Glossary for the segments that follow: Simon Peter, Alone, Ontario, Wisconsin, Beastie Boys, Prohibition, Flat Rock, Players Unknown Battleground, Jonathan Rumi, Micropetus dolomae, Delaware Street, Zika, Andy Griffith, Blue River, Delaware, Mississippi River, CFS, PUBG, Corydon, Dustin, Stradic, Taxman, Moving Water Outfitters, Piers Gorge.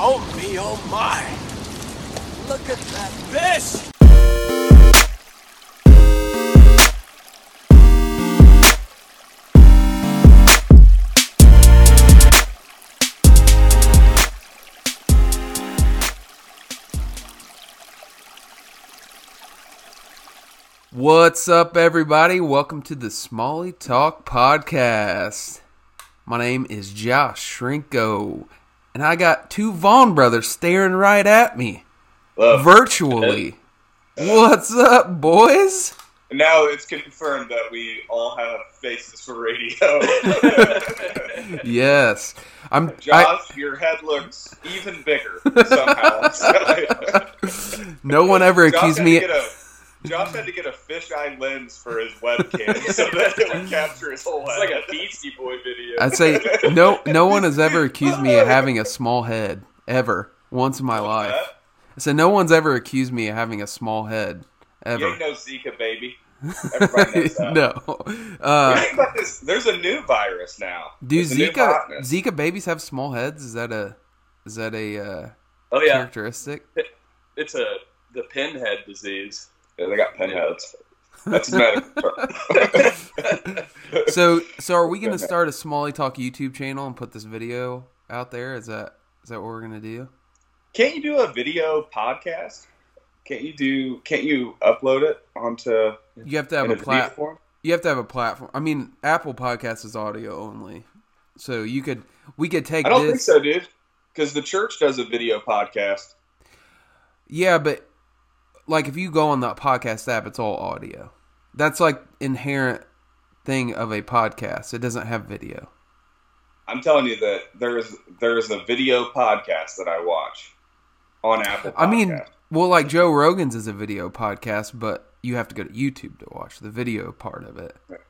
Oh me, oh my! Look at that fish! What's up, everybody? Welcome to the Smalley Talk Podcast. My name is Josh Shrinko. And I got two Vaughn brothers staring right at me. Whoa. Virtually. What's up, boys? Now it's confirmed that we all have faces for radio. Yes. Josh, your head looks even bigger somehow. No one ever accused me... Josh had to get a fisheye lens for his webcam so that it would capture his whole head. It's like a Beastie Boy video. I'd say no one has ever accused me of having a small head, ever, once in my life. I said no one's ever accused me of having a small head, ever. You ain't no Zika, baby. Everybody knows that. No. There's a new virus now. Do Zika babies have small heads? Is that a characteristic? It's the pinhead disease. Yeah, they got pinheads. That's a medical term. So are we going to start a Smalley Talk YouTube channel and put this video out there? Is that what we're going to do? Can't you do a video podcast? Can't you upload it onto? You have to have a platform. You have to have a platform. I mean, Apple Podcasts is audio only, so we could take. I don't think so, dude. Because the church does a video podcast. Yeah, but. Like, if you go on that podcast app, it's all audio. That's, like, inherent thing of a podcast. It doesn't have video. I'm telling you that there is a video podcast that I watch on Apple Podcasts. I mean, well, like, Joe Rogan's is a video podcast, but you have to go to YouTube to watch the video part of it. Right.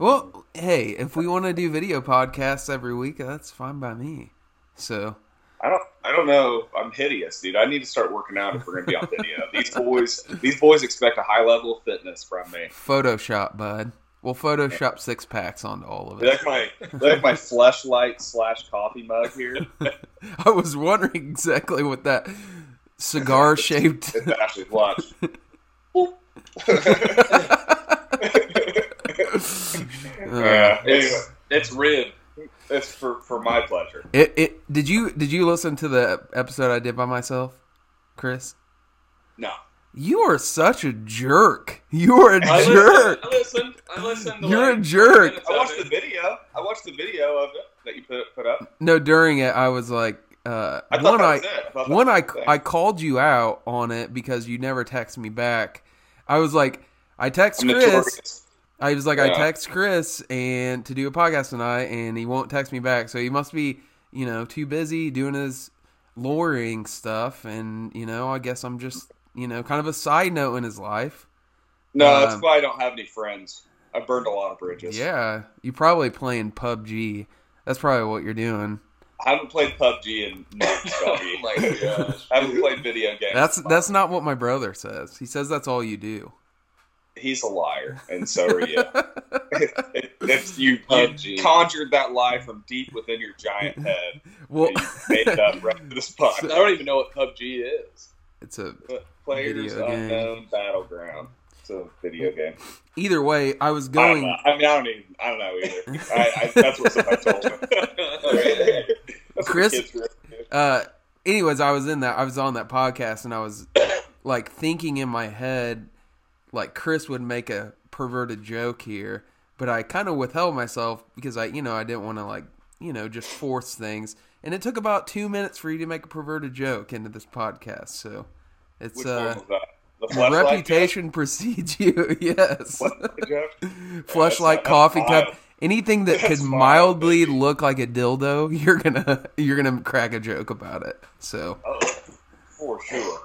Well, hey, if we want to do video podcasts every week, that's fine by me. So... I don't know. I'm hideous, dude. I need to start working out if we're going to be on video. These boys expect a high level of fitness from me. Photoshop, bud. We'll Photoshop six packs onto all of it. Like my Fleshlight / coffee mug here. I was wondering exactly what that cigar shaped. It's actually lunch. It's ribbed. It's for my pleasure. Did you listen to the episode I did by myself, Chris? No. You are such a jerk. You are a jerk. I listened. You're a jerk. I watched the video of it that you put up. No, during it, I was like, I called you out on it because you never text me back. I was like, I text Chris and to do a podcast tonight, and he won't text me back. So he must be, too busy doing his lawyering stuff. And, I guess I'm just, kind of a side note in his life. No, that's why I don't have any friends. I burned a lot of bridges. Yeah, you're probably playing PUBG. That's probably what you're doing. I haven't played PUBG in months. I haven't played video games. That's not what my brother says. He says that's all you do. He's a liar, and so are you. You conjured that lie from deep within your giant head. Well, you made it up right to the spot. So, I don't even know what PUBG is. It's a Players Unknown Battleground. It's a video game. Either way, I was going. I don't know either. That's what somebody told me. Chris. Anyways, I was on that podcast, and I was like thinking in my head. Like Chris would make a perverted joke here, but I kind of withheld myself because I didn't want to just force things. And it took about 2 minutes for you to make a perverted joke into this podcast. So it's reputation precedes you. Yes. Fleshlight coffee cup, anything that could mildly look like a dildo, you're gonna crack a joke about it. So. Oh. For sure.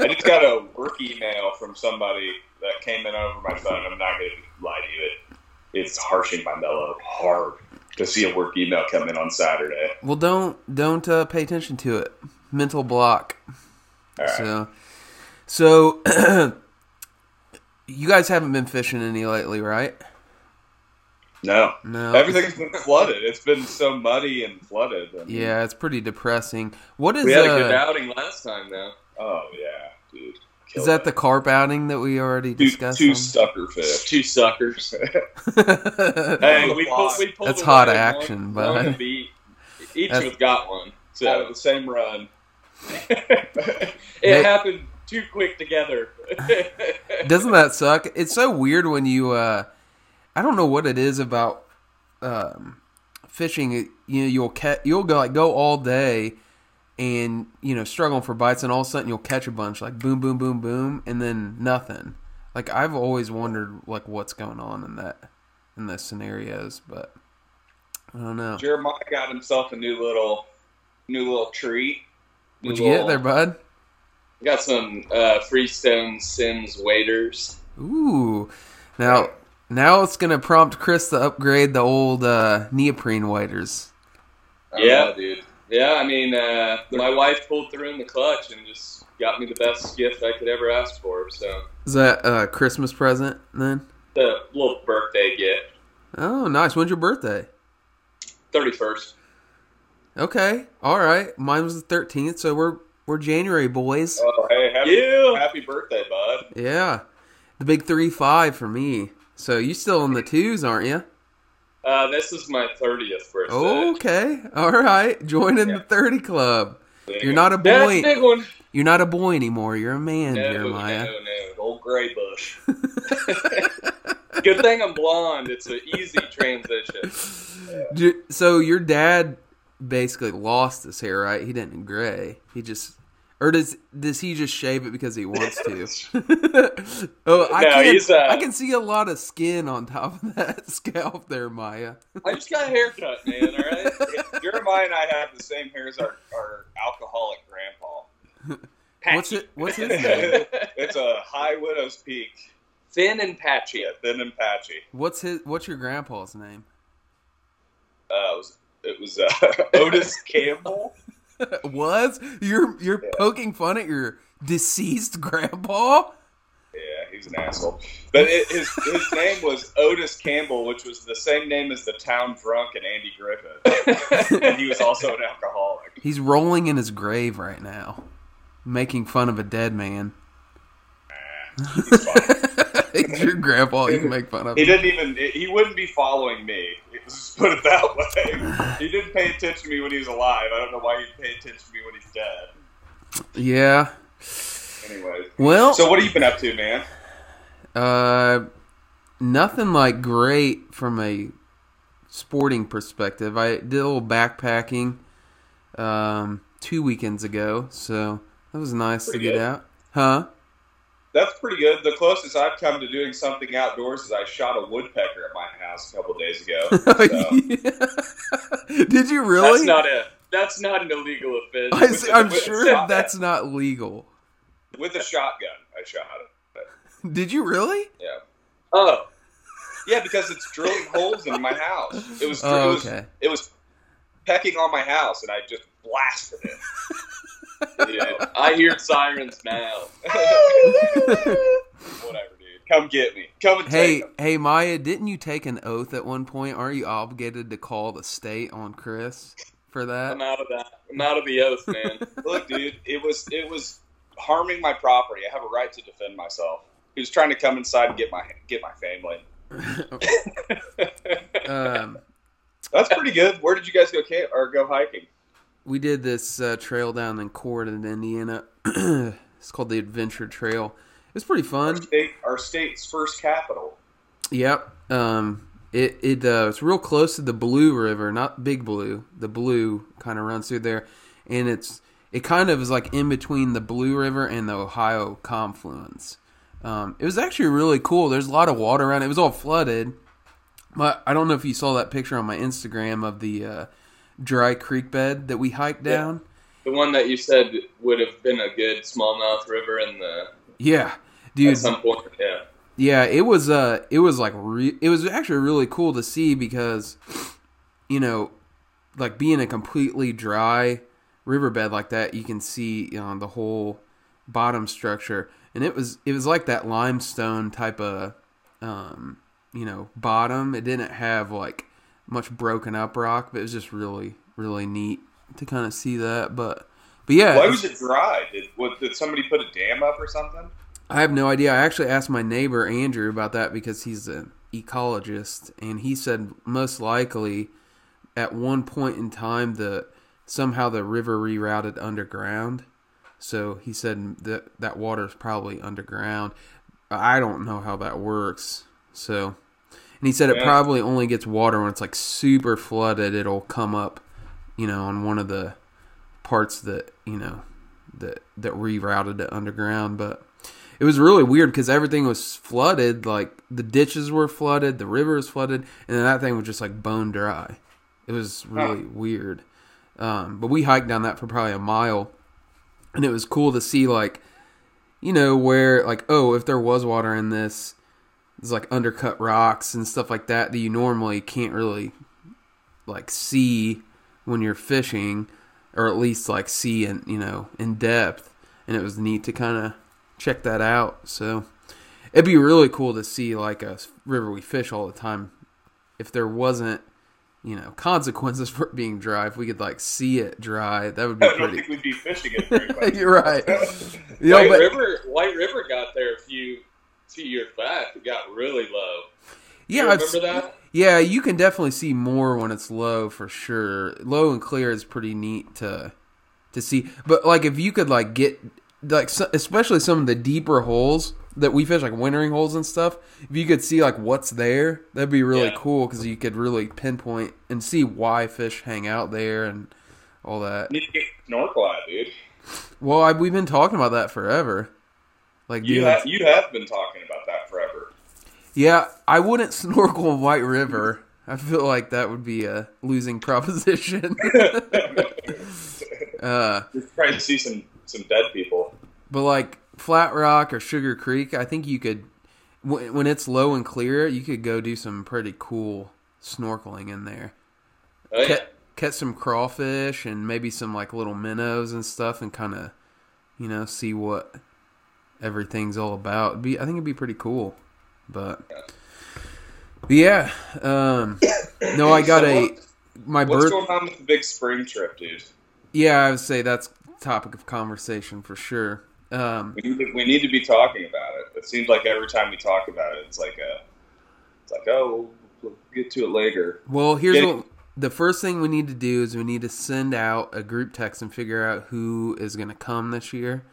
I just got a work email from somebody that came in over my phone. I'm not going to lie to you. It's harshing my mellow hard to see a work email come in on Saturday. Well, don't pay attention to it. Mental block. All right. So you guys haven't been fishing any lately, right? No. Everything's been flooded. It's been so muddy and flooded. And yeah, it's pretty depressing. What is? We had a good outing last time, though. Oh, yeah, dude. Is that the carp outing that we already discussed? Two sucker fish. Two suckers. Hey, we pulled that's hot action, but each of us got one. So out of the same run. It happened too quick together. Doesn't that suck? It's so weird when you I don't know what it is about fishing. You know, you'll go all day and, you know, struggling for bites, and all of a sudden you'll catch a bunch, like boom, boom, boom, boom, and then nothing. Like, I've always wondered, like, what's going on in those scenarios, but I don't know. Jeremiah got himself a new little treat. What'd you get there, bud? Got some Freestone Sims waders. Ooh. Now it's going to prompt Chris to upgrade the old neoprene waders. Yeah, dude. Yeah, I mean, my wife pulled through in the clutch and just got me the best gift I could ever ask for. So is that a Christmas present then? The little birthday gift. Oh, nice. When's your birthday? 31st. Okay. All right. Mine was the 13th, so we're January boys. Oh, hey, happy birthday, bud. Yeah. The big 3-5 for me. So you still in the 2s, aren't you? This is my 30th birthday. Okay. All right. Joining the 30 club. You're not a boy. That's a big one. You're not a boy anymore. You're a man, Jeremiah. No. Old gray bush. Good thing I'm blonde. It's an easy transition. Yeah. So your dad basically lost his hair, right? He didn't gray. He just... Or does he just shave it because he wants to? I can see a lot of skin on top of that scalp there, Maya. I just got a haircut, man, all right? Jeremiah and I have the same hair as our alcoholic grandpa. Patchy. What's his name? It's a high widow's peak. Thin and patchy. Yeah, thin and patchy. What's your grandpa's name? It was Otis Campbell. Was? You're poking fun at your deceased grandpa? Yeah, he's an asshole. But his name was Otis Campbell, which was the same name as the town drunk and Andy Griffith. And he was also an alcoholic. He's rolling in his grave right now, making fun of a dead man. He's fine. Your grandpa, you can make fun of him. He wouldn't be following me. Just put it that way. He didn't pay attention to me when he was alive. I don't know why he'd pay attention to me when he's dead. Yeah. Anyway. Well. So what have you been up to, man? Nothing like great from a sporting perspective. I did a little backpacking 2 weekends ago, so that was nice to get out. Huh? That's pretty good. The closest I've come to doing something outdoors is I shot a woodpecker at my house a couple days ago. So. Did you really? That's not an illegal offense. I'm sure that's not legal. With a shotgun, I shot it. But. Did you really? Yeah. Oh. Yeah, because it's drilling holes in my house. It was, it was pecking on my house, and I just blasted it. Yeah, I hear sirens now. Whatever, dude. Come get me. Come and take them. Hey, Maya, didn't you take an oath at one point? Aren't you obligated to call the state on Chris for that? I'm out of that. I'm out of the oath, man. Look, dude, it was harming my property. I have a right to defend myself. He was trying to come inside and get my family. That's pretty good. Where did you guys go camp or go hiking? We did this trail down in Corydon, Indiana. It's called the Adventure Trail. It was pretty fun. Our state's first capital. Yep. It's real close to the Blue River, not Big Blue. The Blue kind of runs through there, and it kind of is like in between the Blue River and the Ohio confluence. It was actually really cool. There's a lot of water around. It was all flooded. But I don't know if you saw that picture on my Instagram of the. Dry creek bed that we hiked down. The one that you said would have been a good smallmouth river in the dude. At some point, it was actually really cool to see because, you know, like being a completely dry riverbed like that, you can see, you know, the whole bottom structure, and it was like that limestone type of you know, bottom. It didn't have like much broken up rock, but it was just really, really neat to kind of see that. But yeah. Why was it dry? Did somebody put a dam up or something? I have no idea. I actually asked my neighbor Andrew about that because he's an ecologist, and he said most likely at one point in time somehow the river rerouted underground. So he said that water is probably underground. I don't know how that works. So, and he said it probably only gets water when it's like super flooded. It'll come up, you know, on one of the parts that, you know, that rerouted it underground. But it was really weird because everything was flooded. Like the ditches were flooded, the river was flooded, and then that thing was just like bone dry. It was really weird. But we hiked down that for probably a mile. And it was cool to see, like, you know, where, like, oh, if there was water in this, there's, like, undercut rocks and stuff like that you normally can't really, like, see when you're fishing, or at least, like, see in, you know, in depth. And it was neat to kind of check that out. So it'd be really cool to see, like, a river we fish all the time. If there wasn't, you know, consequences for it being dry. If we could like see it dry, that would be pretty. I don't think we'd be fishing it very much. You're right. You know, White River got there a few years back. It got really low. Yeah, remember that? Yeah, you can definitely see more when it's low for sure. Low and clear is pretty neat to see. But like if you could like get like especially some of the deeper holes that we fish, like wintering holes and stuff, if you could see like what's there, that'd be really cool because you could really pinpoint and see why fish hang out there and all that. You need to get snorkel out, dude. Well, we've been talking about that forever. Like you have been talking about that forever. Yeah, I wouldn't snorkel in White River. I feel like that would be a losing proposition. You're trying to see some dead people. But like Flat Rock or Sugar Creek, I think you could, when it's low and clear, you could go do some pretty cool snorkeling in there. Oh, yeah. Catch some crawfish and maybe some like little minnows and stuff, and kind of, you know, see what everything's all about. I think it'd be pretty cool. But yeah, no, I got what's going on with the big spring trip, dude? Yeah, I would say that's topic of conversation for sure. We need to be talking about it. It seems like every time we talk about it, it's like oh, we'll get to it later. Well, the first thing we need to do is we need to send out a group text and figure out who is going to come this year,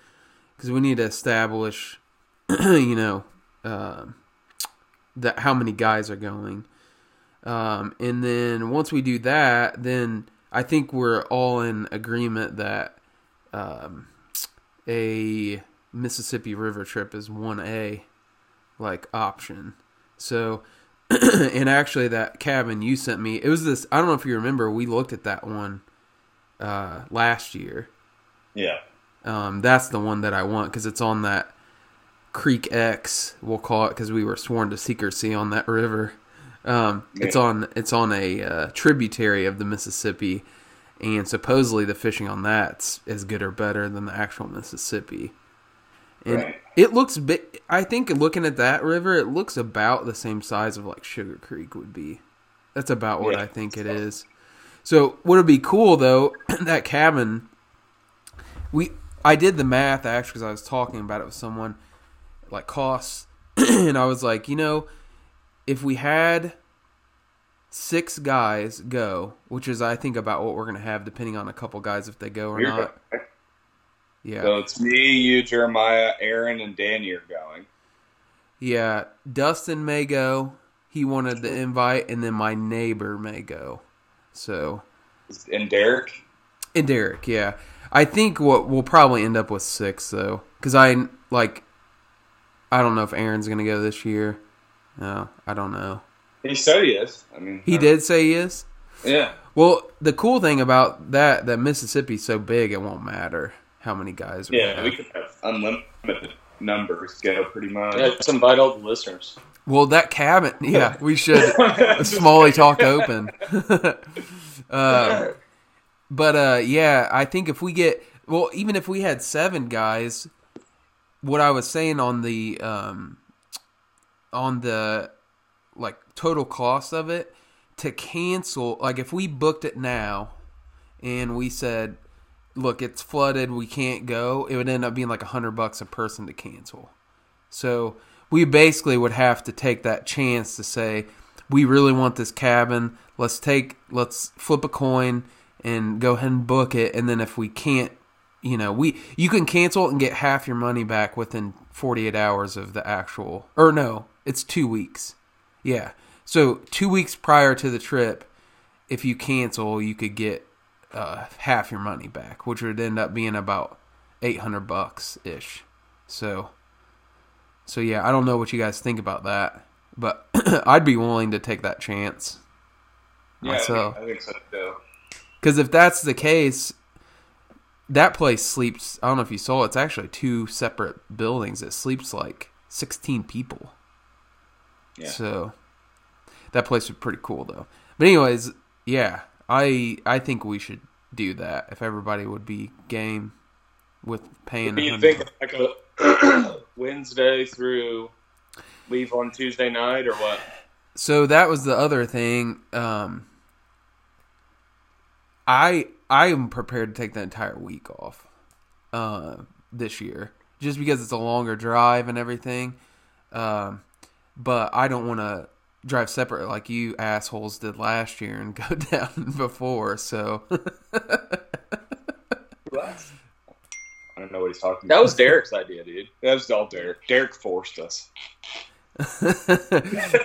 because we need to establish, you know, that how many guys are going, and then once we do that, then I think we're all in agreement that. A Mississippi River trip is 1A, like, option. So, and actually that cabin you sent me, it was this, I don't know if you remember, we looked at that one last year. Yeah. That's the one that I want, because it's on that Creek X, we'll call it, because we were sworn to secrecy on that river. It's on a tributary of the Mississippi. And supposedly the fishing on that's as good or better than the actual Mississippi. And It looks big. I think looking at that river, it looks about the same size of like Sugar Creek would be. That's about what I think it is. So what would be cool though, that cabin, I did the math actually because I was talking about it with someone, like costs. And I was like, you know, if we had 6 guys go, which is I think about what we're going to have depending on a couple guys if they go or not. Yeah. So it's me, you, Jeremiah, Aaron, and Danny are going. Yeah. Dustin may go. He wanted the invite, and then my neighbor may go. So. And Derek? And Derek, yeah. I think we'll probably end up with 6, though. Because I don't know if Aaron's going to go this year. No, I don't know. He said he is. I mean, he did say he is? Yeah. Well, the cool thing about that Mississippi's so big, it won't matter how many guys we have. Yeah, we could have unlimited numbers go pretty much. Yeah, just invite all the listeners. Well, that cabin, yeah, we should. Smalley Talk open. Yeah, I think if we get, well, even if we had 7 guys, what I was saying on the like total cost of it to cancel. Like if we booked it now and we said, look, it's flooded, we can't go, it would end up being like $100 a person to cancel. So we basically would have to take that chance to say, we really want this cabin. Let's flip a coin and go ahead and book it. And then if we can't, you can cancel it and get half your money back within 48 hours of the actual, or no, it's 2 weeks. Yeah. So 2 weeks prior to the trip, if you cancel, you could get half your money back, which would end up being about $800 ish. So yeah, I don't know what you guys think about that, but I'd be willing to take that chance. Yeah, myself. I think so too. Because if that's the case, that place sleeps, I don't know if you saw, it's actually two separate buildings. It sleeps like 16 people. Yeah. So that place was pretty cool though. But anyways, yeah, I think we should do that if everybody would be game with paying. Do you think like a Wednesday through leave on Tuesday night or what? So that was the other thing. I am prepared to take the entire week off this year just because it's a longer drive and everything. But I don't want to drive separate like you assholes did last year and go down before. So I don't know what he's talking about. That was Derek's idea, dude. That was all Derek. Derek forced us.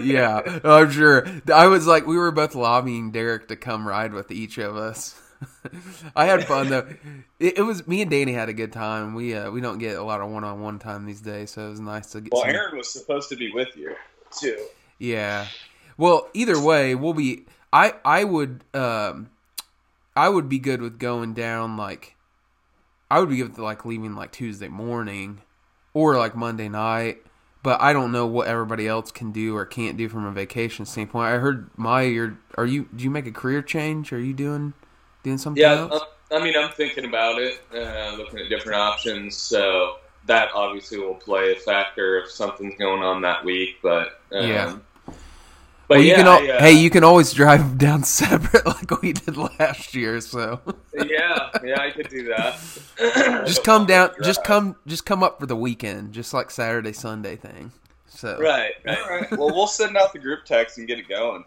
Yeah, I'm sure. I was like, we were both lobbying Derek to come ride with each of us. I had fun though. It was me and Danny had a good time. We don't get a lot of one-on-one time these days, so it was nice to get. Well, Aaron was supposed to be with you too. Yeah. Well, either way, we'll be. I would be good with going down. Like, I would be good with like leaving like Tuesday morning or like Monday night. But I don't know what everybody else can do or can't do from a vacation standpoint. I heard Maya, do you make a career change? Are you doing something else? Yeah, I mean, I'm thinking about it, looking at different options. So that obviously will play a factor if something's going on that week. But yeah, but well, you can hey, you can always drive down separate like we did last year. So yeah, I could do that. Just come down, just come up for the weekend, just like Saturday, Sunday thing. So right. Well, we'll send out the group text and get it going.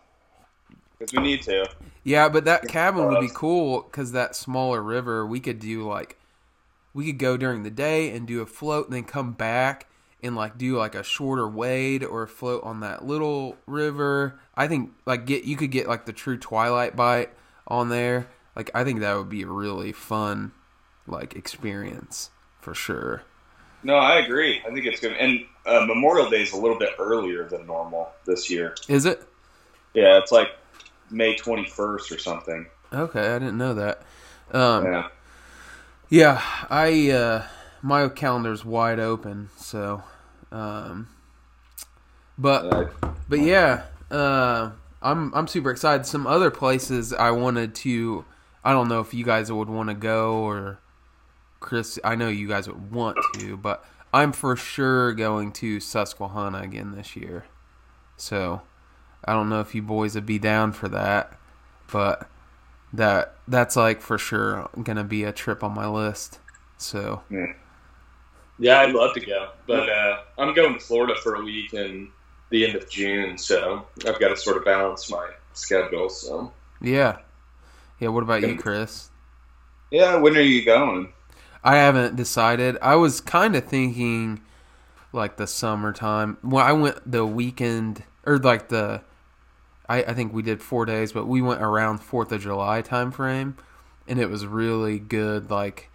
Because we need to. Yeah, but that cabin would be cool because that smaller river, we could do like, we could go during the day and do a float and then come back and like do like a shorter wade or a float on that little river. I think like you could get like the true twilight bite on there. Like I think that would be a really fun like experience for sure. No, I agree. I think it's good. And Memorial Day is a little bit earlier than normal this year. Is it? Yeah, it's like May 21st or something. Okay, I didn't know that. Yeah, I my calendar's wide open, so but yeah, I'm super excited. Some other places I wanted to, I don't know if you guys would want to go or Chris, I know you guys would want to, but I'm for sure going to Susquehanna again this year. So I don't know if you boys would be down for that, but that's like for sure going to be a trip on my list. So yeah, I'd love to go, but I'm going to Florida for a week in the end of June, so I've got to sort of balance my schedule. So yeah. What about you, Chris? Yeah, when are you going? I haven't decided. I was kind of thinking like the summertime. Well, I went the weekend. Or like I think we did 4 days, but we went around 4th of July time frame, and it was really good, like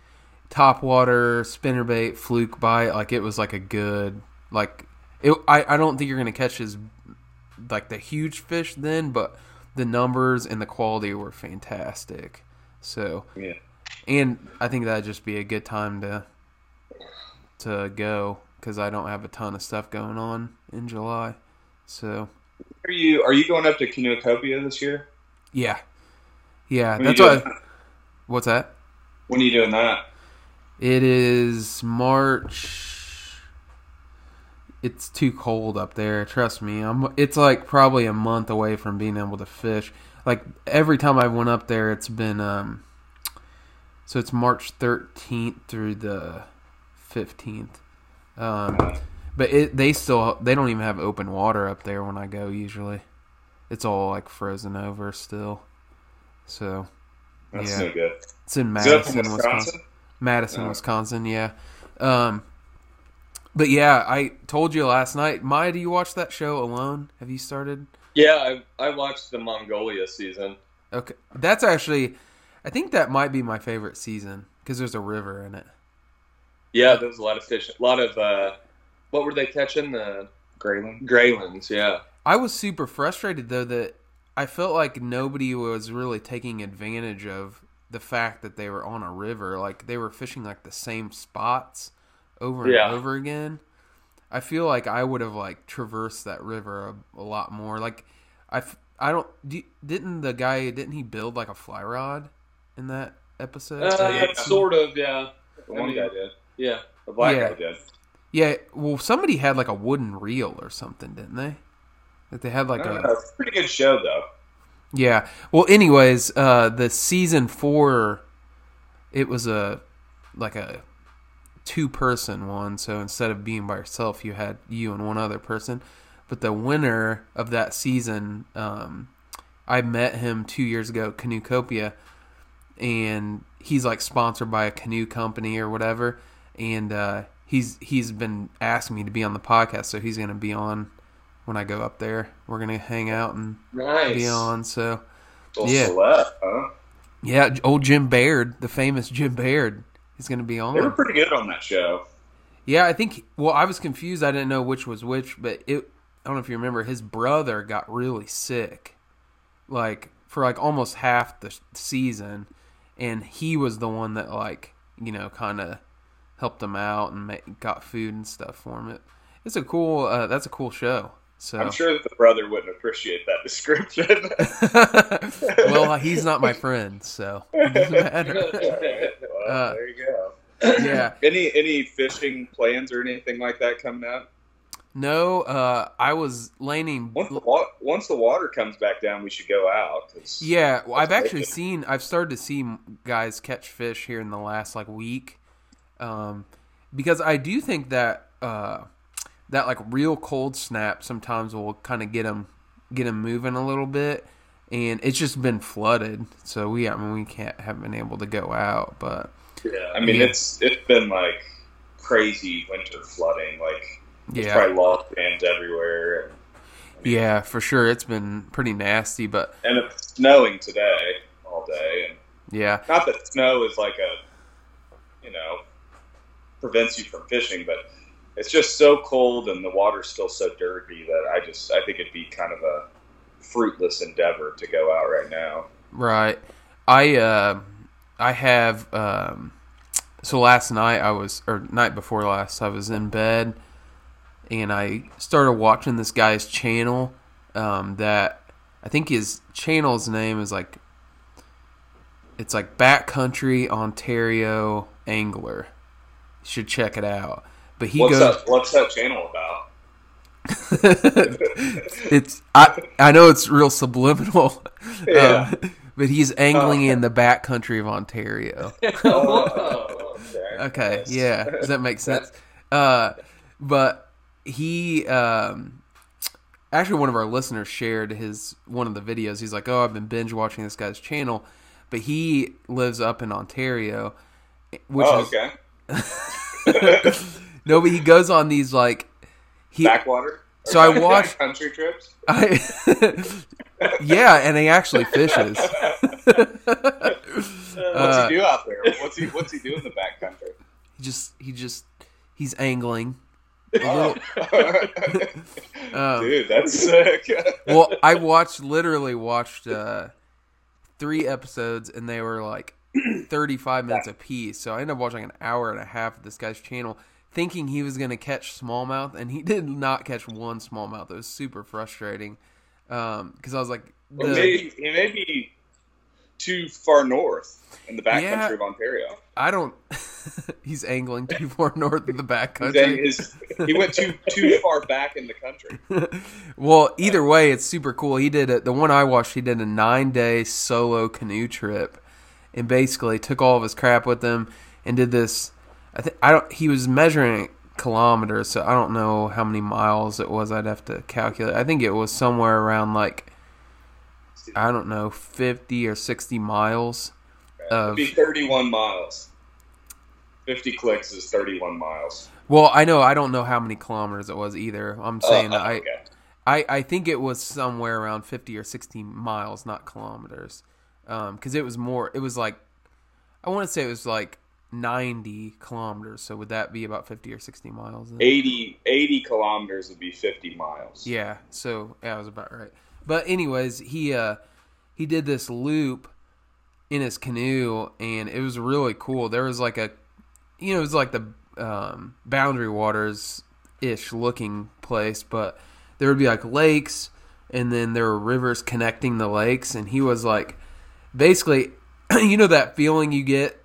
topwater, spinnerbait, fluke bite, like it was like a good, like, it. I don't think you're going to catch as like the huge fish then, but the numbers and the quality were fantastic. So, yeah. And I think that'd just be a good time to go, because I don't have a ton of stuff going on in July. So, are you going up to Canoecopia this year? Yeah. That's what. What's that? When are you doing that? It is March. it's too cold up there. Trust me. It's like probably a month away from being able to fish. Like every time I went up there, it's been, so it's March 13th through the 15th. But they don't even have open water up there when I go usually. It's all like frozen over still. So that's no good. It's in Madison, Wisconsin. Madison, Wisconsin, yeah. But yeah, I told you last night, Maya, do you watch that show Alone? Have you started? Yeah, I watched the Mongolia season. Okay. That's actually, I think that might be my favorite season because there's a river in it. Yeah, there was a lot of fish. A lot of, what were they catching? The Greylands, yeah. I was super frustrated, though, that I felt like nobody was really taking advantage of the fact that they were on a river. Like, they were fishing, like, the same spots over and over again. I feel like I would have, like, traversed that river a lot more. Like, didn't he build, like, a fly rod in that episode? Sort of, yeah. One guy did. Yeah, the black guy did. Yeah, well, somebody had, like, a wooden reel or something, didn't they? Like, they had, like, it's a pretty good show, though. Yeah. Well, anyways, the season 4, it was a two-person one. So instead of being by yourself, you had you and one other person. But the winner of that season, I met him 2 years ago at Canoecopia, and he's, like, sponsored by a canoe company or whatever. And he's been asking me to be on the podcast, so he's going to be on when I go up there. We're going to hang out and be on. So, yeah. Select, huh? Yeah, old Jim Baird, the famous Jim Baird, is going to be on. They were pretty good on that show. Yeah, I think, well, I was confused. I didn't know which was which, but I don't know if you remember, his brother got really sick, like, for, like, almost half the season. And he was the one that, like, you know, kind of helped him out and got food and stuff for him. It's a cool, that's a cool show. So I'm sure that the brother wouldn't appreciate that description. Well, he's not my friend, so it doesn't matter. Well, there you go. Yeah. Any fishing plans or anything like that coming up? No, I was laning. Once the water comes back down, we should go out. Yeah, well, I've started to see guys catch fish here in the last, like, week, because I do think that that, like, real cold snap sometimes will kind of get them moving a little bit, and it's just been flooded, so we haven't been able to go out. But yeah, I mean it's been like crazy winter flooding, like. Yeah. There's probably log jams everywhere. And, I mean, yeah, for sure. It's been pretty nasty, but... And it's snowing today, all day. And yeah. Not that snow is like a, you know, prevents you from fishing, but it's just so cold and the water's still so dirty that I think it'd be kind of a fruitless endeavor to go out right now. Right. I have... so last night night before last, I was in bed... And I started watching this guy's channel that I think his channel's name is like, it's like Backcountry Ontario Angler. You should check it out. But what's that channel about? I know it's real subliminal. Yeah. But he's angling in the backcountry of Ontario. Okay. Nice. Yeah. Does that make sense? But he actually, one of our listeners shared one of the videos. He's like, "Oh, I've been binge watching this guy's channel," but he lives up in Ontario, which okay. No, but he goes on these like backwater. So I watched country trips. Yeah, and he actually fishes. What's he do out there? What's he do in the backcountry? He's angling. Dude, that's sick. Well, I watched 3 episodes, and they were like 35 minutes apiece. So I ended up watching an hour and a half of this guy's channel, thinking he was going to catch smallmouth, and he did not catch one smallmouth. It was super frustrating because I was like, he may be too far north in the backcountry of Ontario. I don't. He's angling too far north in the backcountry. He went too far back in the country. Well, either way, it's super cool. He did it. The one I watched, he did a 9-day solo canoe trip, and basically took all of his crap with him and did this. He was measuring it kilometers, so I don't know how many miles it was. I'd have to calculate. I think it was somewhere around 50 or 60 miles. It'd be 31 miles. 50 clicks is 31 miles. Well, I know. I don't know how many kilometers it was either. I'm saying I think it was somewhere around 50 or 60 miles, not kilometers. Because it was more, it was like, I want to say it was like 90 kilometers. So would that be about 50 or 60 miles? 80 kilometers would be 50 miles. Yeah. So yeah, I was about right. But anyways, he did this loop in his canoe, and it was really cool. There was like a, you know, it was like the Boundary Waters-ish looking place, but there would be like lakes, and then there were rivers connecting the lakes, and he was like, basically, you know that feeling you get?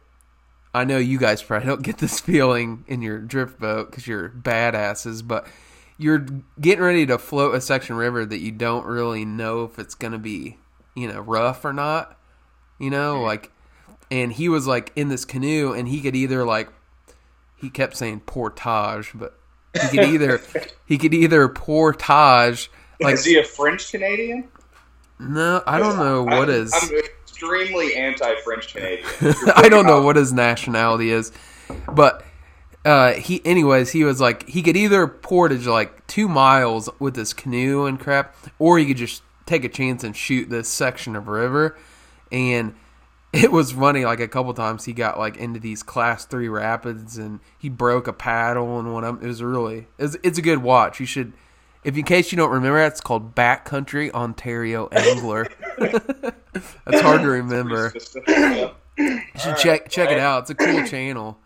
I know you guys probably don't get this feeling in your drift boat because you're badasses, but you're getting ready to float a section river that you don't really know if it's going to be, you know, rough or not, you know, like. And he was like in this canoe, and he could either like, he kept saying portage, but he could either portage. Like, is he a French Canadian? No, I don't know what is. I'm extremely anti-French Canadian. I don't know what his nationality is, but he was like, he could either portage like 2 miles with his canoe and crap, or he could just take a chance and shoot this section of river. And it was funny, like a couple times he got like into these class 3 rapids, and he broke a paddle and one of them. It was really, it's a good watch. You should, if in case you don't remember, it's called Backcountry Ontario Angler. That's hard to remember. Yeah. You should check it out. It's a cool channel.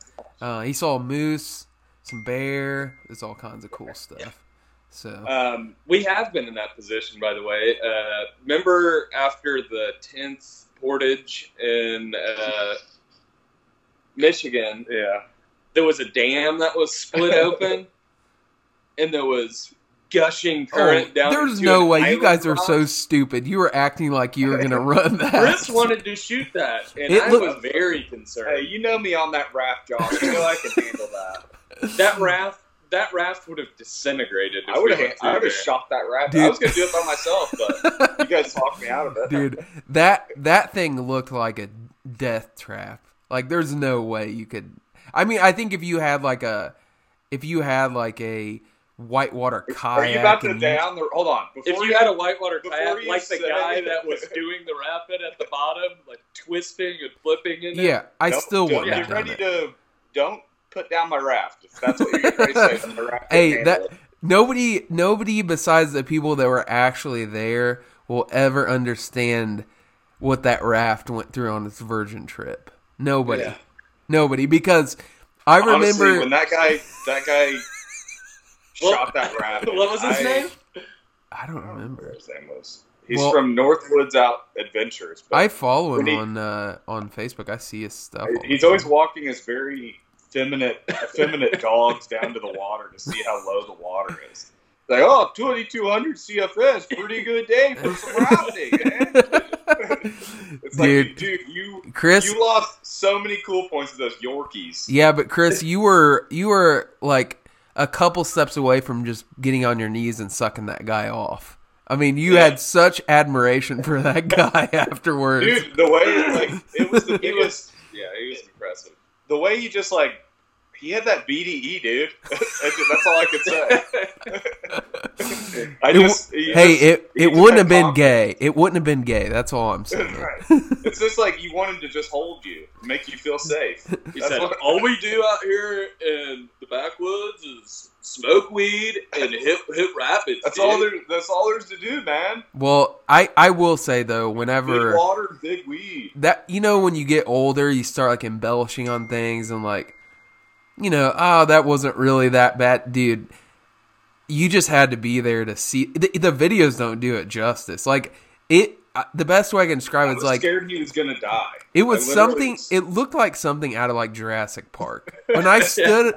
He saw a moose, some bear. It's all kinds of cool stuff. So we have been in that position, by the way. Remember after the 10th. Portage in Michigan. Yeah, there was a dam that was split open, and there was gushing current down. There's no way you guys are so stupid. You were acting like you were going to run that. Chris wanted to shoot that, and I was very concerned. Hey, you know me on that raft, Josh. You know I can handle that. That raft would have disintegrated. I would have shot that raft. Dude. I was going to do it by myself, but you guys talked me out of it. Dude, that thing looked like a death trap. Like, there's no way you could. I mean, I think if you had like a whitewater kayak. Are you about to down the? Hold on. If you had a whitewater kayak, like the guy that was doing the rapid at the bottom, like twisting and flipping in it. Yeah, Don't put down my raft. If that's what you're trying to say. Hey, nobody besides the people that were actually there will ever understand what that raft went through on its virgin trip. Nobody, yeah. Nobody, because I honestly, remember when that guy shot that raft. What was his name? I don't remember what his name was. He's from Northwoods Out Adventures. But I follow him on Facebook. I see his stuff. He's always walking his very effeminate dogs down to the water to see how low the water is. Like, 2,200 CFS, pretty good day for some rafting, man. It's dude, like, dude, you lost so many cool points to those Yorkies. Yeah, but Chris, you were like a couple steps away from just getting on your knees and sucking that guy off. I mean, you had such admiration for that guy afterwards. Dude, the way he was impressive. The way he just, like, he had that BDE, dude. That's all I could say. It wouldn't have been gay. It wouldn't have been gay. That's all I'm saying. Right. It's just like you want him to just hold you, make you feel safe. He said, all we do out here in the backwoods is smoke weed and hit rapids. That's all there's to do, man. Well, I will say though, whenever big water, big weed. That you know, when you get older, you start like embellishing on things and like, you know, that wasn't really that bad, dude. You just had to be there to see. The videos don't do it justice. Like it, the best way I can describe it is like scared he was gonna die. It was something. It looked like something out of like Jurassic Park. When I stood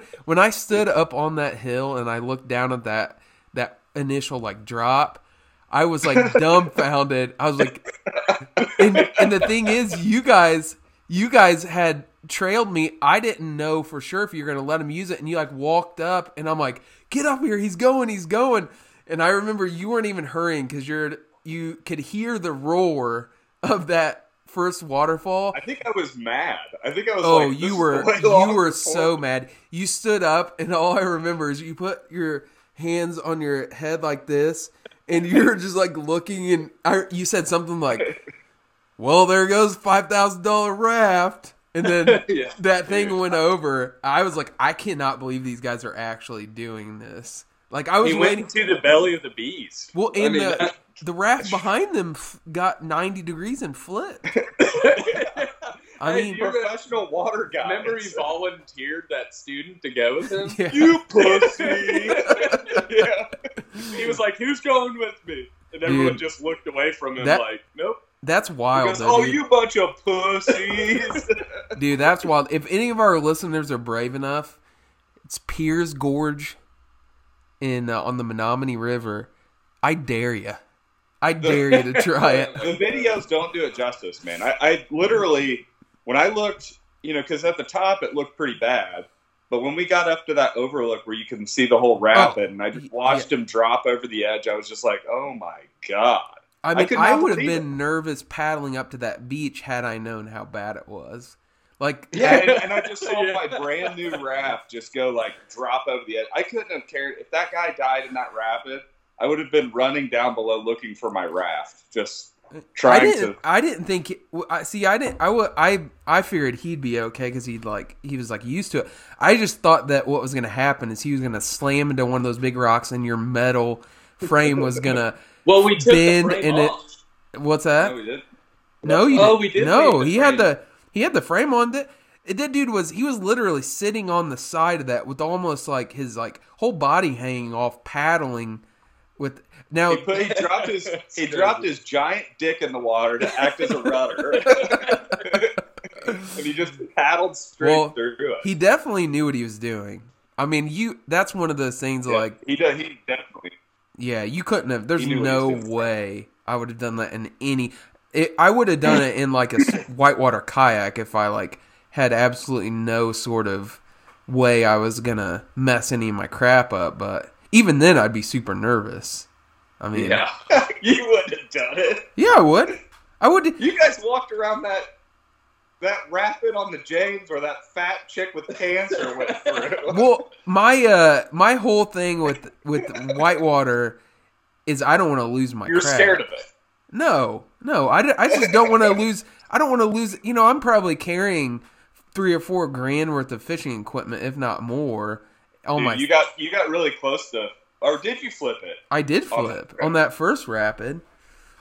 up on that hill and I looked down at that initial like drop, I was like dumbfounded. I was like, and the thing is, you guys had trailed me. I didn't know for sure if you were gonna let him use it, and you like walked up, and I'm like, get up here, he's going. And I remember you weren't even hurrying because you could hear the roar of that first waterfall. I think I was mad. Oh, like, you were so mad. You stood up, and all I remember is you put your hands on your head like this, and you're just like looking, and you said something like, "Well, there goes $5,000 raft," and then that thing went over. I was like, I cannot believe these guys are actually doing this. Like I was waiting to the belly of the beast. Well, and the raft behind them got 90 degrees and flipped. I mean, you're a professional water guy. Remember, he volunteered that student to go with him. Yeah. You pussy. Yeah. He was like, "Who's going with me?" And everyone just looked away from him, like, "Nope." That's wild. Because, you bunch of pussies, dude. That's wild. If any of our listeners are brave enough, it's Piers Gorge. On the Menominee River, I dare you to try it. The videos don't do it justice, man. I literally, when I looked, because at the top it looked pretty bad, but when we got up to that overlook where you can see the whole rapid, and I just watched him drop over the edge, I was just like, oh my god! I mean, I would have been nervous paddling up to that beach had I known how bad it was. Like, and I just saw my brand new raft just go like drop over the edge. I couldn't have cared if that guy died in that rapid. I would have been running down below looking for my raft, just trying to. I didn't think. See, I didn't. I figured he'd be okay because he was like used to it. I just thought that what was going to happen is he was going to slam into one of those big rocks and your metal frame was going to. Well, we took the frame off. What's that? No, we did. No, you. Oh, we did. No, he had the. He had the frame on it. That dude was literally sitting on the side of that with almost like his like whole body hanging off, paddling. With now he dropped his giant dick in the water to act as a rudder, and he just paddled straight through it. He definitely knew what he was doing. I mean, that's one of those things like he does. He definitely. Yeah, you couldn't have. There's no way I would have done that in any. I would have done it in like a whitewater kayak if I like had absolutely no sort of way I was gonna mess any of my crap up. But even then, I'd be super nervous. I mean, yeah, you would have done it. Yeah, I would. You guys walked around that rapid on the James where that fat chick with cancer went through. Well, my whole thing with whitewater is I don't want to lose my. You're crap. Scared of it. No, I just don't want to lose. I don't want to lose. I'm probably carrying $3 or $4 grand worth of fishing equipment, if not more. Oh my! You got really close to, or did you flip it? I did flip on that first rapid.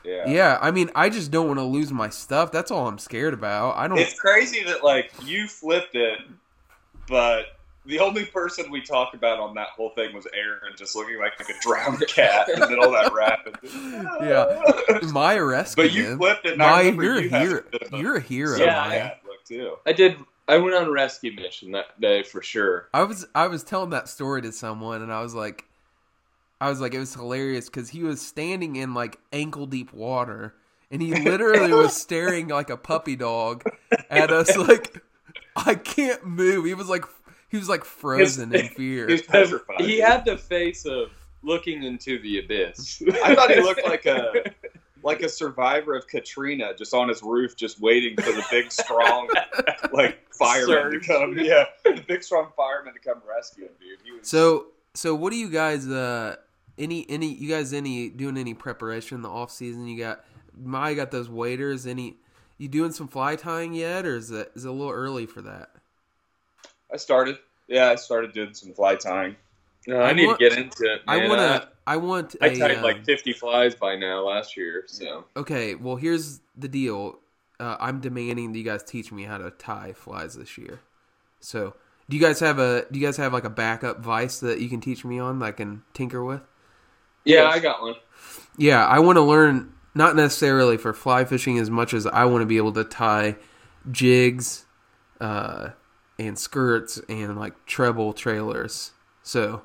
Yeah. Yeah. I mean, I just don't want to lose my stuff. That's all I'm scared about. I don't. It's crazy that like you flipped it, but. The only person we talked about on that whole thing was Aaron, just looking like a drowned cat in the middle of that rapid. Yeah, my rescue. But you flipped it. You're a hero. Yeah, man. I did. I went on a rescue mission that day for sure. I was telling that story to someone, and I was like, it was hilarious because he was standing in like ankle deep water, and he literally was staring like a puppy dog at us, like I can't move. He was like frozen in fear. He was petrified. He had the face of looking into the abyss. I thought he looked like a survivor of Katrina, just on his roof, just waiting for the big strong fireman to come. Yeah, the big strong fireman to come rescue him, dude. So what do you guys? You guys doing any preparation in the off season? You got those waders. You doing some fly tying yet, or is it a little early for that? I started doing some fly tying. No, I need to get into it, man. I tied like 50 flies by now last year, so. Okay, well, here's the deal. I'm demanding that you guys teach me how to tie flies this year. So, do you guys have like a backup vice that you can teach me on that I can tinker with? Yeah, I got one. Yeah, I want to learn Not necessarily for fly fishing as much as I want to be able to tie jigs and skirts and like treble trailers. So,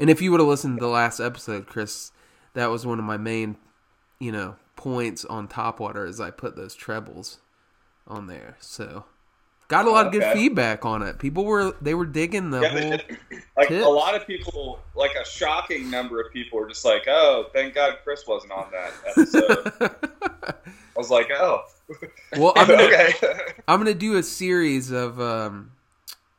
and if you would have listened to the last episode, Chris, that was one of my main, you know, points on topwater is I put those trebles on there. So got a lot of good feedback on it. People were, they were digging the whole like tips. A lot of people, like a shocking number of people were just like, oh, thank God Chris wasn't on that episode. I was like, oh. Well, I'm going to do a series of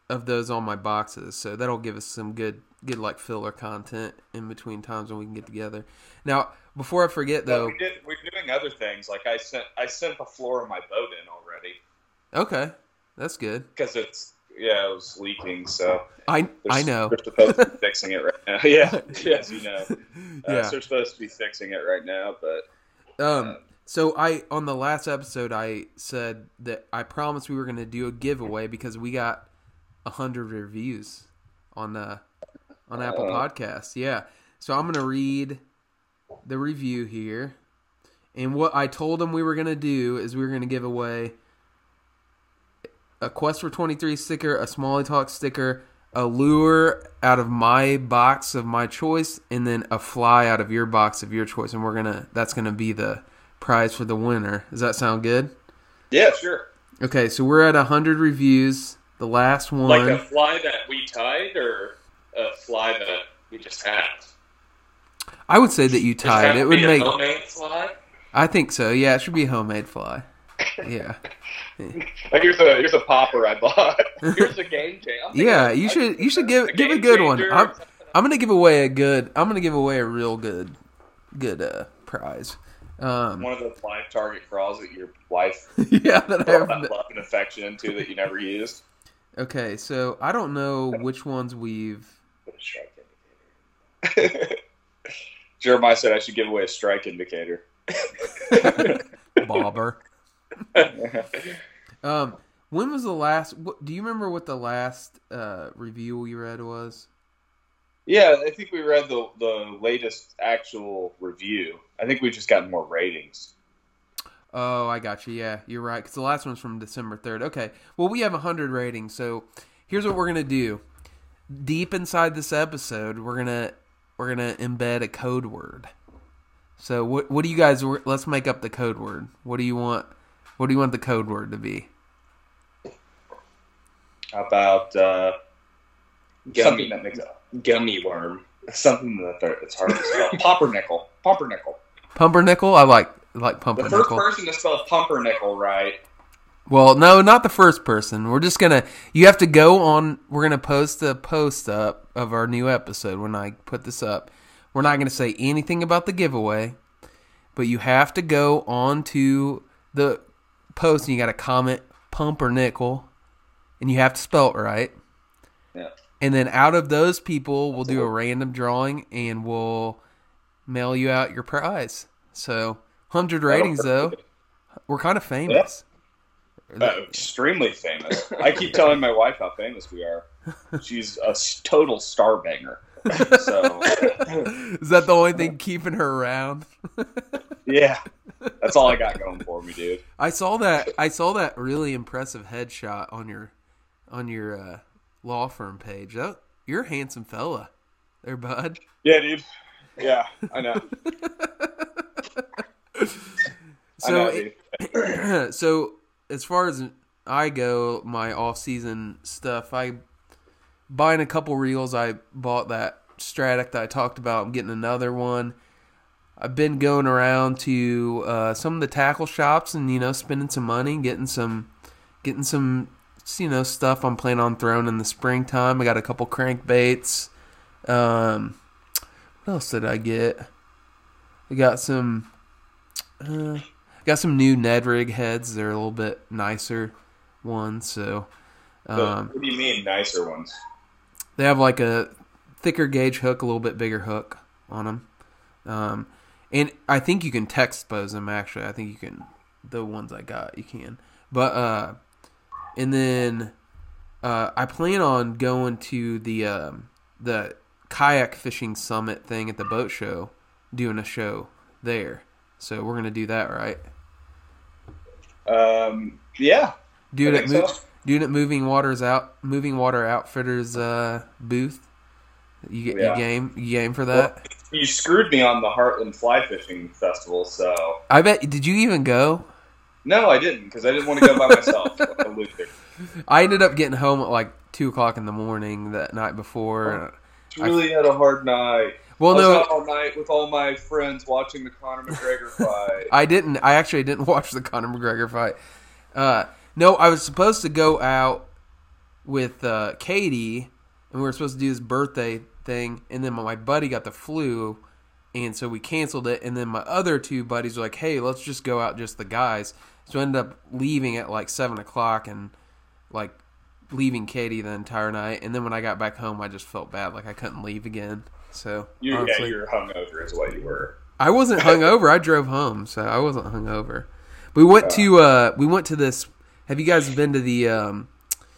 those on my boxes, so that'll give us some good like filler content in between times when we can get together. Now, before I forget though, we're doing other things. Like I sent the floor of my boat in already. Okay, that's good. Because it was leaking. So I know they're supposed to be fixing it right now. Yeah, yes, you know. So they're supposed to be fixing it right now, but so I, on the last episode, I said that I promised we were going to do a giveaway because we got 100 reviews on Apple Podcasts. Yeah. So I'm going to read the review here. And what I told them we were going to do is we were going to give away a Quest for 23 sticker, a Smalley Talk sticker, a lure out of my box of my choice, and then a fly out of your box of your choice. And that's going to be the prize for the winner. Does that sound good? Yeah, sure. Okay, so we're at 100 reviews. The last one, like a fly that we tied, or a fly that we just had. I would say that you tied. It would make a homemade fly. I think so. Yeah, it should be a homemade fly. Yeah. Like here's a popper I bought. Here's a game jam. Yeah, you should give a good one. I'm gonna give away a good. I'm gonna give away a real good prize. One of the live target crawls that your wife that I have love and affection into that you never used. Okay, so I don't know which ones we've... Jeremiah said I should give away a strike indicator. Bobber. When was the last... Do you remember what the last review we read was? Yeah, I think we read the latest actual review. I think we've just gotten more ratings. Oh, I got you. Yeah, you're right. Because the last one's from December 3rd. Okay. Well, we have 100 ratings. So here's what we're going to do. Deep inside this episode, we're gonna embed a code word. So what do you guys... Let's make up the code word. What do you want? What do you want the code word to be? How about... something that makes up. Gummy worm. Something that's hard to spell. Pumpernickel. Pumpernickel? I like pumpernickel. The first person to spell pumpernickel right. Well, no, not the first person. We're just going to... You have to go on... We're going to post a post up of our new episode when I put this up. We're not going to say anything about the giveaway, but you have to go on to the post and you got to comment pumpernickel, and you have to spell it right. Yeah. And then out of those people, we'll do a random drawing and we'll mail you out your prize. So 100 ratings, though. We're kind of famous. Yeah. Extremely famous. I keep telling my wife how famous we are. She's a total star banger. So. Is that the only thing keeping her around? Yeah. That's all I got going for me, dude. I saw that really impressive headshot on your law firm page. Oh, you're a handsome fella there, bud. Yeah, dude. Yeah, I know. So as far as I go, my off-season stuff, I buying a couple reels. I bought that Stradic that I talked about. I'm getting another one. I've been going around to some of the tackle shops and, you know, spending some money, getting some you know, stuff I'm planning on throwing in the springtime. I got a couple crankbaits. What else did I get? I got some new Ned Rig heads. They're a little bit nicer ones. So what do you mean nicer ones? They have like a thicker gauge hook, a little bit bigger hook on them. And I think you can text pose them, actually. I think you can. The ones I got, you can. But... and then I plan on going to the kayak fishing summit thing at the boat show, doing a show there. So we're going to do that, right? Yeah. Doing it, Moving Water Outfitters booth. You game for that? Well, you screwed me on the Heartland Fly Fishing Festival, so... I bet... Did you even go? No, I didn't, because I didn't want to go by myself. I ended up getting home at like 2 o'clock in the morning that night before. Oh, really had a hard night. Well, I was out all night with all my friends watching the Conor McGregor fight. I actually didn't watch the Conor McGregor fight. No, I was supposed to go out with Katie, and we were supposed to do this birthday thing, and then my buddy got the flu, and so we canceled it, and then my other two buddies were like, hey, let's just go out, just the guys. So I ended up leaving at like 7 o'clock and like leaving Katie the entire night, and then when I got back home, I just felt bad, like I couldn't leave again. So honestly, you were hungover is what you were. I wasn't hungover. I drove home, so I wasn't hungover. We went to this. Have you guys been to the?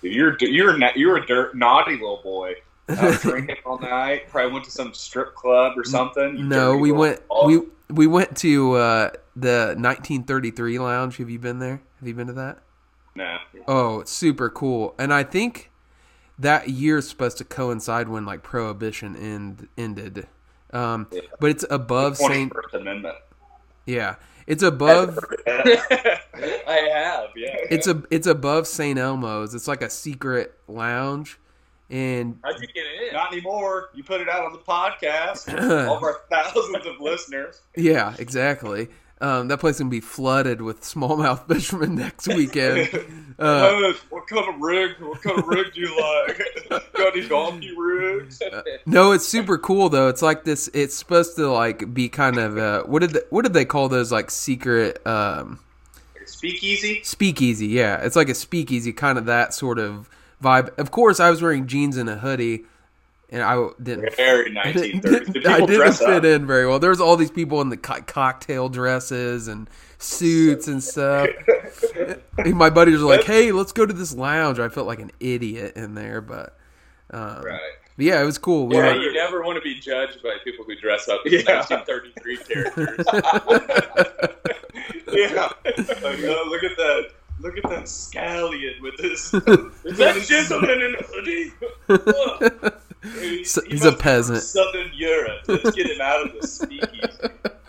You're a naughty little boy. Drinking all night. Probably went to some strip club or something. We went to the 1933 Lounge. Have you been there? Have you been to that? No. Oh, it's super cool, and I think that year is supposed to coincide when like Prohibition ended. Yeah. But it's above St. Amendment. Yeah, it's above. I have. Yeah. It's above St. Elmo's. It's like a secret lounge, and how'd you get in? Not anymore. You put it out on the podcast. All of our thousands of listeners. Yeah, exactly. That place is going to be flooded with smallmouth fishermen next weekend. What kind of rig? What kind of rig do you like? Got any donkey rigs? No, it's super cool though. It's like this. It's supposed to like be kind of what did they call those like secret? Speakeasy. Speakeasy. Yeah, it's like a speakeasy, kind of that sort of vibe. Of course, I was wearing jeans and a hoodie. And I didn't. Very 1930s. I didn't fit in very well. There's all these people in the cocktail dresses and suits and stuff. And my buddies were like, "Hey, let's go to this lounge." I felt like an idiot in there, but yeah, it was cool. You never want to be judged by people who dress up as 1933 characters. Yeah, like, oh, look at that. Look at that scallion with his... Is that gentleman in a hoodie? He's a peasant. Southern Europe. Let's get him out of the speakeasy.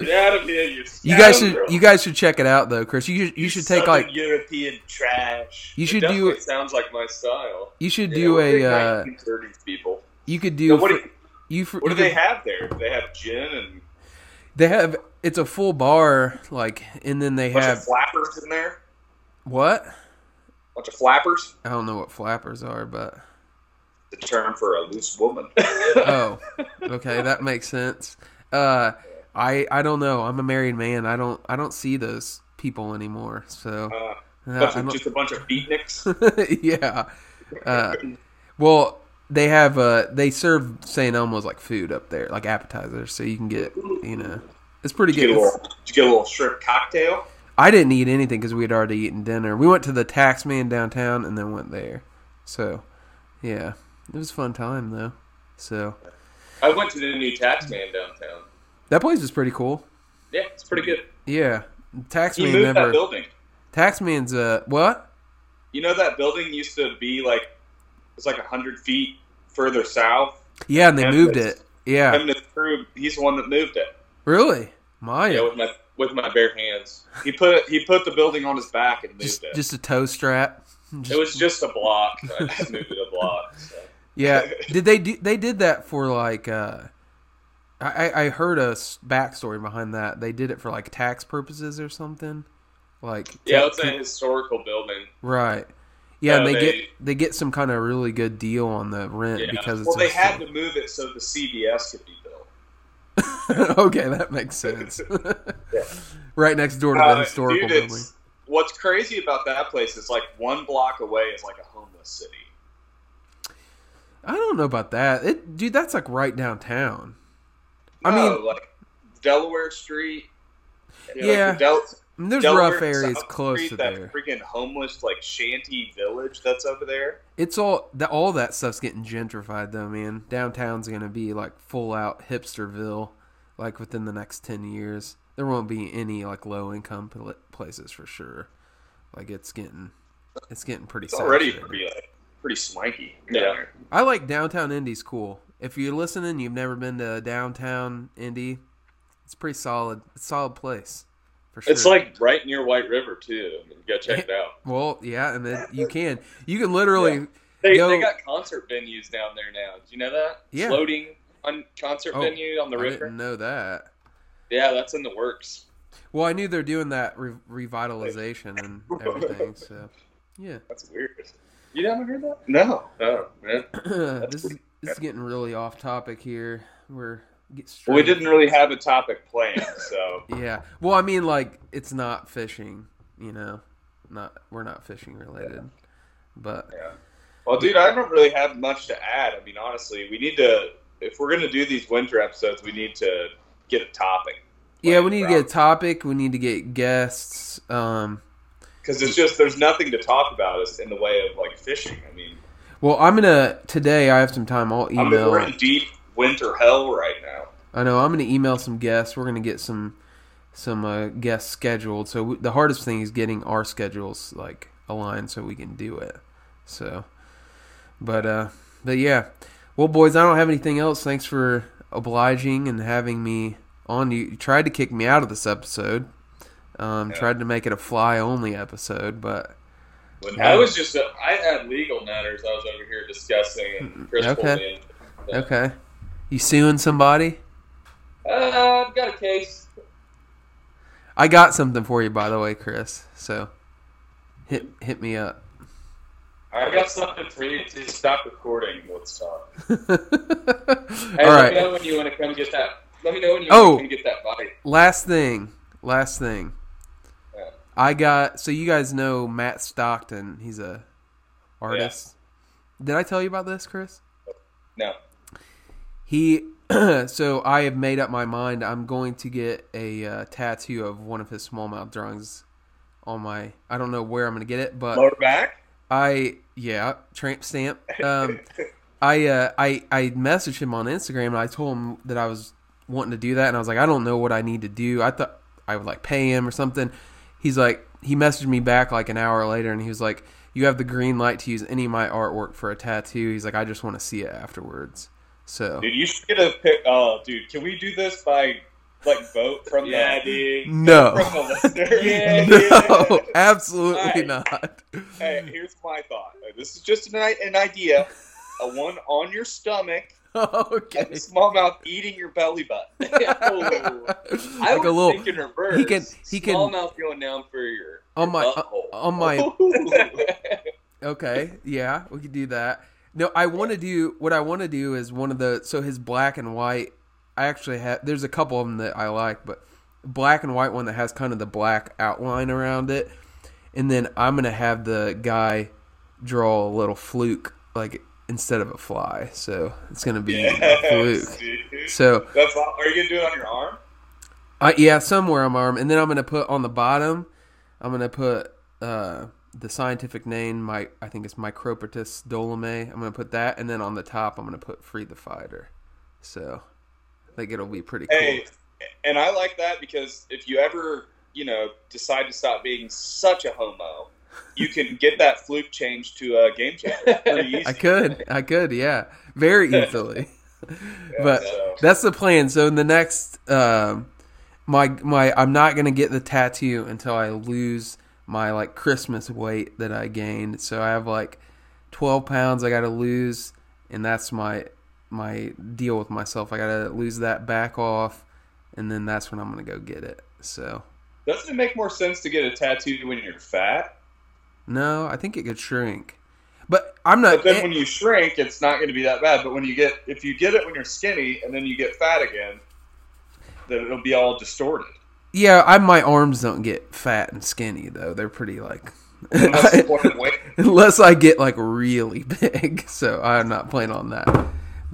Get out of here, you scoundrel. You guys should check it out, though, Chris. You should take like... Southern European trash. You should do... It sounds like my style. You should do a... 1930s people. You could do... No, what do they have there? They have gin and... They have... It's a full bar, like, and then they have... A bunch of flappers in there? What? Bunch of flappers? I don't know what flappers are, but... The term for a loose woman. Oh, okay, that makes sense. I don't know. I'm a married man. I don't see those people anymore. So just a bunch of beatniks. Yeah. Well, they have they serve St. Elmo's like food up there, like appetizers. So you can get it's pretty good. Did you get a little shrimp cocktail? I didn't eat anything because we had already eaten dinner. We went to the Taxman downtown and then went there. So, yeah. It was a fun time, though. So, I went to the new Taxman downtown. That place is pretty cool. Yeah, it's pretty good. Yeah. Taxman he moved that building. Taxman's what? You know that building used to be like, it's like 100 feet further south? Yeah, and they moved it. Yeah. Him and his crew, he's the one that moved it. Really? Maya. Yeah, with my bare hands. He put the building on his back and moved it. Just a toe strap. It was just a block. I just moved it a block. So. Yeah. They did that for like I heard a backstory behind that. They did it for like tax purposes or something. Like it's a historical building. Right. Yeah, and they get some kind of really good deal on the rent because it's they had to move it so the CBS could be built. Okay, that makes sense. Yeah. Right next door to the historical building. What's crazy about that place is like one block away is like a homeless city. I don't know about that. That's like right downtown. No, I mean, like Delaware Street. Yeah. Like there's Delaware rough areas South close Street, to that there. Freaking homeless like shanty village that's over there. It's all that stuff's getting gentrified though, man. Downtown's gonna be like full out hipsterville, like within the next 10 years. there won't be any like low income places for sure. Like it's getting pretty. It's already pretty swanky. Yeah. I like downtown Indy's cool. If you're listening, you've never been to downtown Indy. It's pretty solid. It's a solid place. For sure. It's like right near White River too. I mean, go check it out. Well, yeah, and then you can literally. Yeah. They got concert venues down there now. Did you know that? Yeah. Floating on concert venue on the river. I didn't know that. Yeah, that's in the works. Well, I knew they're doing that revitalization and everything. So, yeah. That's weird. You haven't heard that? No. Oh, man. This is getting really off topic here. We didn't really have a topic planned, so. Yeah. Well, I mean, like, it's not fishing, you know. We're not fishing related. Yeah. But. Yeah. Well, dude, I don't really have much to add. I mean, honestly, we need to, if we're going to do these winter episodes, we need to get a topic. Yeah, we need to get a topic. We need to get guests. Because it's just, there's nothing to talk about in the way of, like, fishing. I mean. Well, today I have some time. I'll email. I mean, we're in deep winter hell right now. I know. I'm going to email some guests. We're going to get some guests scheduled. So the hardest thing is getting our schedules, like, aligned so we can do it. So. But yeah, well, boys, I don't have anything else. Thanks for obliging and having me on. You tried to kick me out of this episode. Tried to make it a fly only episode, but I had legal matters I was over here discussing. And Chris pulled me in. But, okay. You suing somebody? I've got a case. I got something for you, by the way, Chris. So hit me up. I got something for you to stop recording. Let's talk. Hey, let me know when you want to come get that. Let me know when you want to come get that body. Last thing. Yeah. So you guys know Matt Stockton. He's a artist. Yeah. Did I tell you about this, Chris? No. So I have made up my mind. I'm going to get a tattoo of one of his smallmouth drawings on my. I don't know where I'm going to get it, but lower back. Tramp stamp. I messaged him on Instagram and I told him that I was wanting to do that and I was like, I don't know what I need to do. I thought I would like pay him or something. He's like, he messaged me back like an hour later and he was like, you have the green light to use any of my artwork for a tattoo. He's like, I just want to see it afterwards. So, dude, you should get a pic. Oh, dude, can we do this by like vote from the idea? No. From the listener? No, absolutely not. Hey, here's my thought. This is just an idea. A one on your stomach. Okay. And a smallmouth eating your belly button. I like was thinking reverse. He can smallmouth going down for your butthole. On my. Okay, yeah, we could do that. No, I want to do is one of the, so his black and white, I actually have, there's a couple of them that I like, but black and white one that has kind of the black outline around it. And then I'm going to have the guy draw a little fluke, like instead of a fly. So it's going to be a fluke. Dude. So are you going to do it on your arm? Somewhere on my arm. And then I'm going to put on the bottom, I'm going to put the scientific name, I think it's Micropetus dolomae. I'm going to put that. And then on the top, I'm going to put Free the Fighter. So like it'll be pretty cool. And I like that because if you ever, you know, decide to stop being such a homo, you can get that fluke changed to a game changer. Pretty easy. I could, yeah. Very easily. That's the plan. So in the next my I'm not gonna get the tattoo until I lose my like Christmas weight that I gained. So I have like 12 pounds I gotta lose and that's my deal with myself. I gotta lose that back off and then that's when I'm gonna go get it. So doesn't it make more sense to get a tattoo when you're fat? No, I think it could shrink. But I'm not. But then when you shrink, it's not gonna be that bad. But if you get it when you're skinny and then you get fat again, then it'll be all distorted. Yeah, my arms don't get fat and skinny though. They're pretty like unless I get like really big. So I'm not planning on that.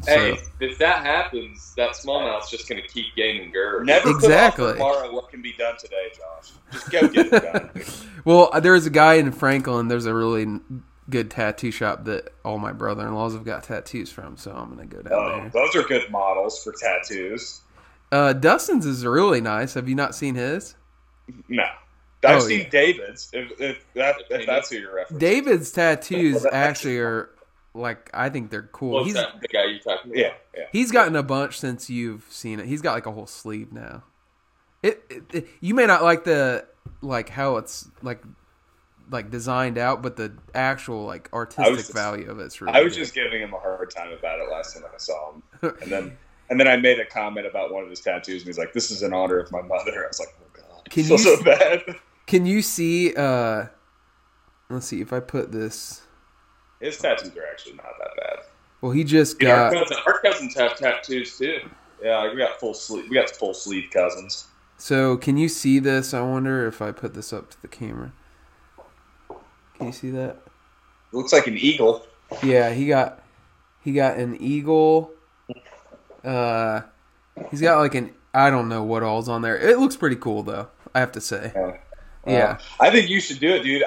So. Hey, if that happens, that smallmouth's just going to keep gaining girth. Never put off tomorrow what can be done today, Josh. Just go get it done. Well, there's a guy in Franklin, there's a really good tattoo shop that all my brother-in-laws have got tattoos from, so I'm going to go down there. Those are good models for tattoos. Dustin's is really nice. Have you not seen his? No. I've seen David's, if that's who you're referencing. David's tattoos actually are, like, I think they're cool. Well, he's that the guy you're talking about. Yeah. He's gotten a bunch since you've seen it. He's got, like, a whole sleeve now. It you may not like the, like, how it's, like designed out, but the actual, like, artistic value of it's really good. I was just giving him a hard time about it last time I saw him. And then I made a comment about one of his tattoos, and he's like, "This is in honor of my mother." I was like, "Oh god, so bad." Can you see? Let's see if I put this. His tattoos are actually not that bad. Well, he just got our cousins have tattoos too. Yeah, we got full sleeve. We got full sleeve cousins. So, can you see this? I wonder if I put this up to the camera. Can you see that? It looks like an eagle. Yeah, he got an eagle. He's got like an, I don't know what all's on there. It looks pretty cool though, I have to say. Yeah. I think you should do it, dude.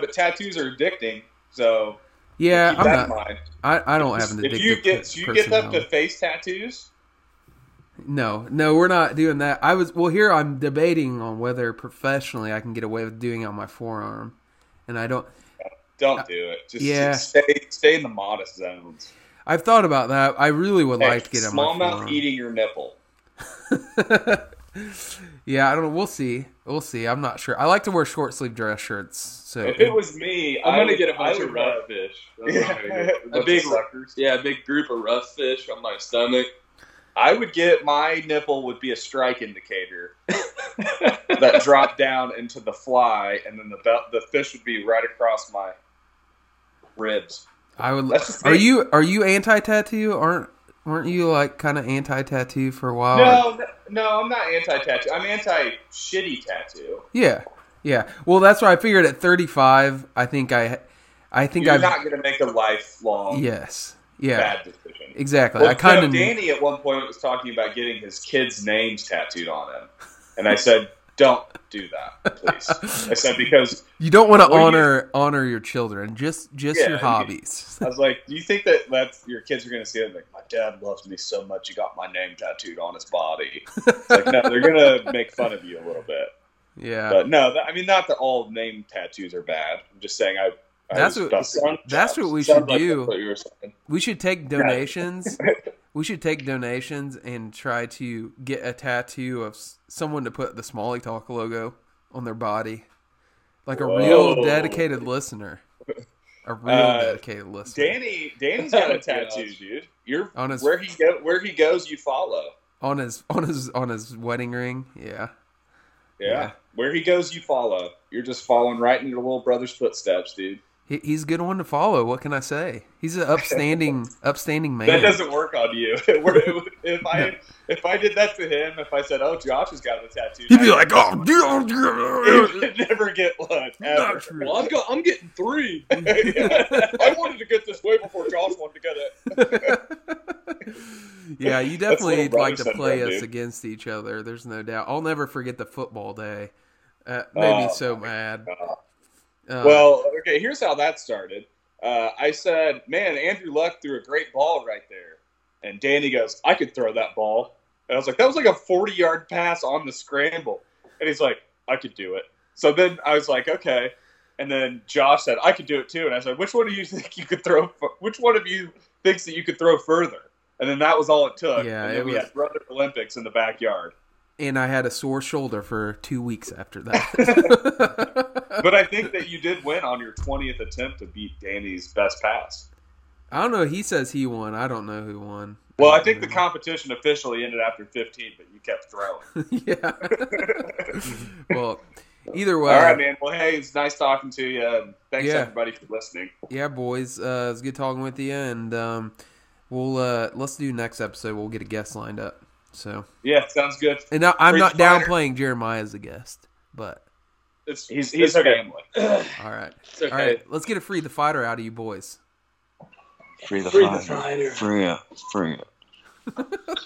But tattoos are addicting. So yeah, keep that in mind. I don't have an addictive If you get up to face tattoos. No, we're not doing that. Here I'm debating on whether professionally I can get away with doing it on my forearm. And I don't. Don't do it. Just stay in the modest zones. I've thought about that. I really would like to get a smallmouth eating your nipple. Yeah, I don't know. We'll see. I'm not sure. I like to wear short sleeve dress shirts. So if it was me, I'm gonna get a bunch of rough fish. A big group of rough fish on my stomach. I would get my nipple would be a strike indicator that dropped down into the fly, and then the fish would be right across my ribs. I would. Are you anti-tattoo? Weren't you like kind of anti-tattoo for a while? No, I'm not anti-tattoo. I'm anti-shitty tattoo. Yeah. Well, that's why I figured at 35, I think you're not going to make a lifelong. Yes. Yeah. Bad decision. Exactly. Well, Danny at one point was talking about getting his kids' names tattooed on him, and I said, "Don't do that, please." I said, because you don't want to honor your children, just your hobbies. I was like, "Do you think that's your kids are going to see it?" Like, my dad loves me so much, he got my name tattooed on his body. It's like, no, they're going to make fun of you a little bit. Yeah, but no, not that all name tattoos are bad. I'm just saying that's what we should do. We should take donations. We should take donations and try to get a tattoo of someone to put the Smalley Talk logo on their body, like a real dedicated listener. A real dedicated listener. Danny's got a tattoo, dude. You're on his, where he goes, you follow. On his wedding ring, yeah. Yeah, where he goes, you follow. You're just following right in your little brother's footsteps, dude. He's a good one to follow. What can I say? He's an upstanding man. That doesn't work on you. If I did that to him, if I said, "Oh, Josh has got a tattoo," he'd be like, "Oh, dude, I never get one." Ever. Well, I'm getting three. Yeah. I wanted to get this way before Josh wanted to get it. Yeah, you definitely like to play us against each other. There's no doubt. I'll never forget the football day. Made me so mad. God. Well, okay, here's how that started. I said, "Man, Andrew Luck threw a great ball right there." And Danny goes, "I could throw that ball." And I was like, that was like a 40-yard pass on the scramble. And he's like, "I could do it." So then I was like, okay. And then Josh said, "I could do it too." And I said, which one of you thinks that you could throw further? And then that was all it took. Yeah, and then we had Brother Olympics in the backyard. And I had a sore shoulder for 2 weeks after that. But I think that you did win on your 20th attempt to beat Danny's best pass. I don't know. He says he won. I don't know who won. Well, I think the competition officially ended after 15, but you kept throwing. Yeah. Well, either way. All right, man. Well, hey, it's nice talking to you. Thanks, everybody, for listening. Yeah, boys. It was good talking with you. And let's do next episode. We'll get a guest lined up. So yeah, sounds good. And I'm not downplaying Jeremiah as a guest, but he's okay. All right, it's okay. All right. Let's get a free the fighter out of you boys. Free the fighter. Free it.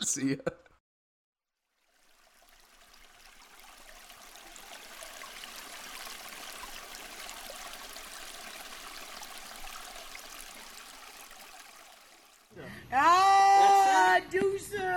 See ya. Ah, do so.